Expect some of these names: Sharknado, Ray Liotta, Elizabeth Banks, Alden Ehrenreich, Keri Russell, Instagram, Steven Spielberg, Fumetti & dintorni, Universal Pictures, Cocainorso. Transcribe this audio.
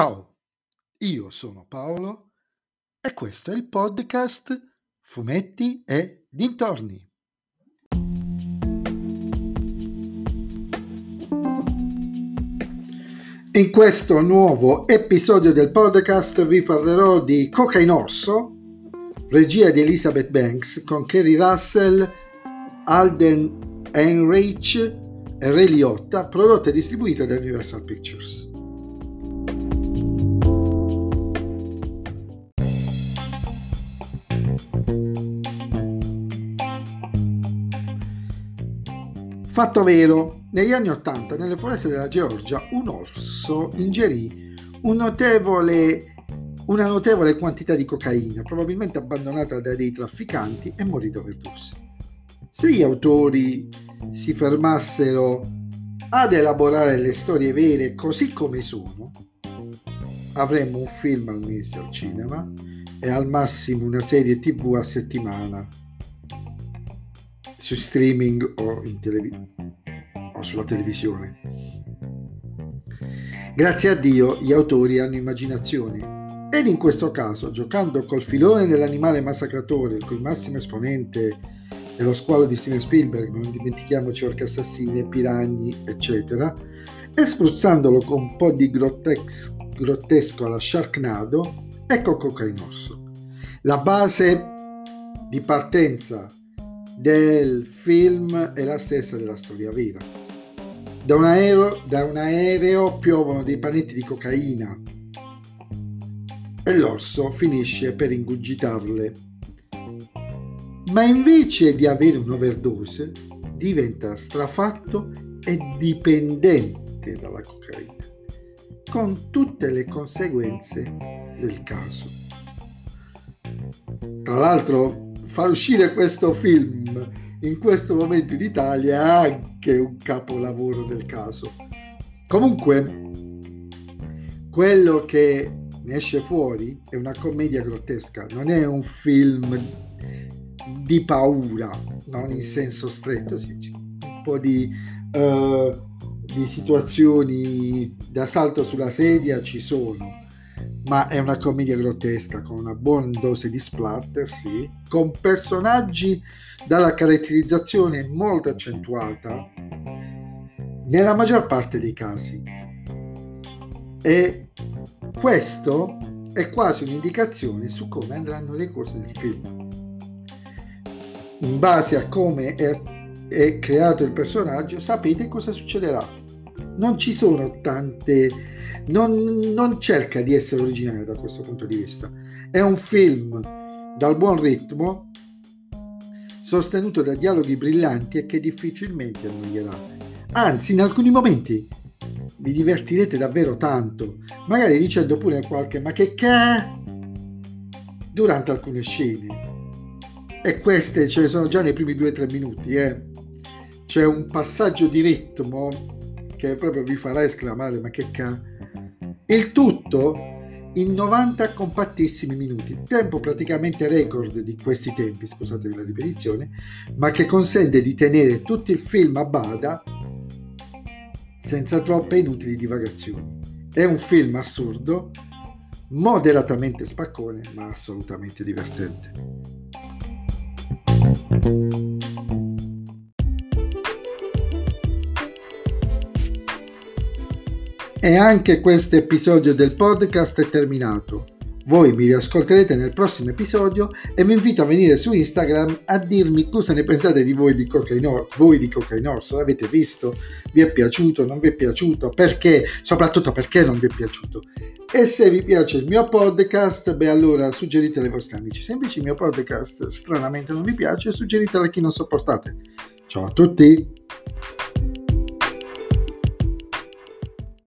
Ciao, io sono Paolo e questo è il podcast Fumetti e dintorni. In questo nuovo episodio del podcast vi parlerò di Cocainorso, regia di Elizabeth Banks, con Keri Russell, Alden Ehrenreich e Ray Liotta, prodotta e distribuita da Universal Pictures. Fatto vero, negli anni '80 nelle foreste della Georgia un orso ingerì una notevole quantità di cocaina, probabilmente abbandonata da dei trafficanti, e morì d'overdose. Se gli autori si fermassero ad elaborare le storie vere così come sono, avremmo un film al mese al cinema e al massimo una serie TV a settimana su streaming o o sulla televisione. Grazie a Dio gli autori hanno immaginazione, ed in questo caso, giocando col filone dell'animale massacratore, il cui massimo esponente è lo squalo di Steven Spielberg, non dimentichiamoci orche assassine, piragni, eccetera, e spruzzandolo con un po' di grottesco alla Sharknado, ecco Cocainorso. La base di partenza del film è la stessa della storia vera. Da un aereo piovono dei panetti di cocaina e l'orso finisce per ingugitarle, ma invece di avere un'overdose diventa strafatto e dipendente dalla cocaina, con tutte le conseguenze del caso. Tra l'altro, far uscire questo film in questo momento in Italia è anche un capolavoro del caso. Comunque, quello che ne esce fuori è una commedia grottesca, non è un film di paura, non in senso stretto, sì, un po' di situazioni da salto sulla sedia ci sono, ma è una commedia grottesca con una buona dose di splatter, sì, con personaggi dalla caratterizzazione molto accentuata nella maggior parte dei casi, e questo è quasi un'indicazione su come andranno le cose nel film. In base a come è creato il personaggio sapete cosa succederà. Non ci sono tante, non cerca di essere originale da questo punto di vista. È un film dal buon ritmo, sostenuto da dialoghi brillanti e che difficilmente annoierà. Anzi, in alcuni momenti vi divertirete davvero tanto, magari dicendo pure qualche "ma che cà" durante alcune scene. E queste ce ne sono già nei primi 2-3 minuti. C'è un passaggio di ritmo che proprio vi farà esclamare "ma che ca". Il tutto in 90 compattissimi minuti, tempo praticamente record di questi tempi, scusatemi la ripetizione, ma che consente di tenere tutto il film a bada senza troppe inutili divagazioni. È un film assurdo, moderatamente spaccone, ma assolutamente divertente. E anche questo episodio del podcast è terminato. Voi mi riascolterete nel prossimo episodio e vi invito a venire su Instagram a dirmi cosa ne pensate di voi di Cocainorso. L'avete visto? Vi è piaciuto? Non vi è piaciuto? Perché? Soprattutto perché non vi è piaciuto? E se vi piace il mio podcast, beh, allora suggeritelo ai vostri amici. Se invece il mio podcast stranamente non vi piace, suggeritelo a chi non sopportate. Ciao a tutti!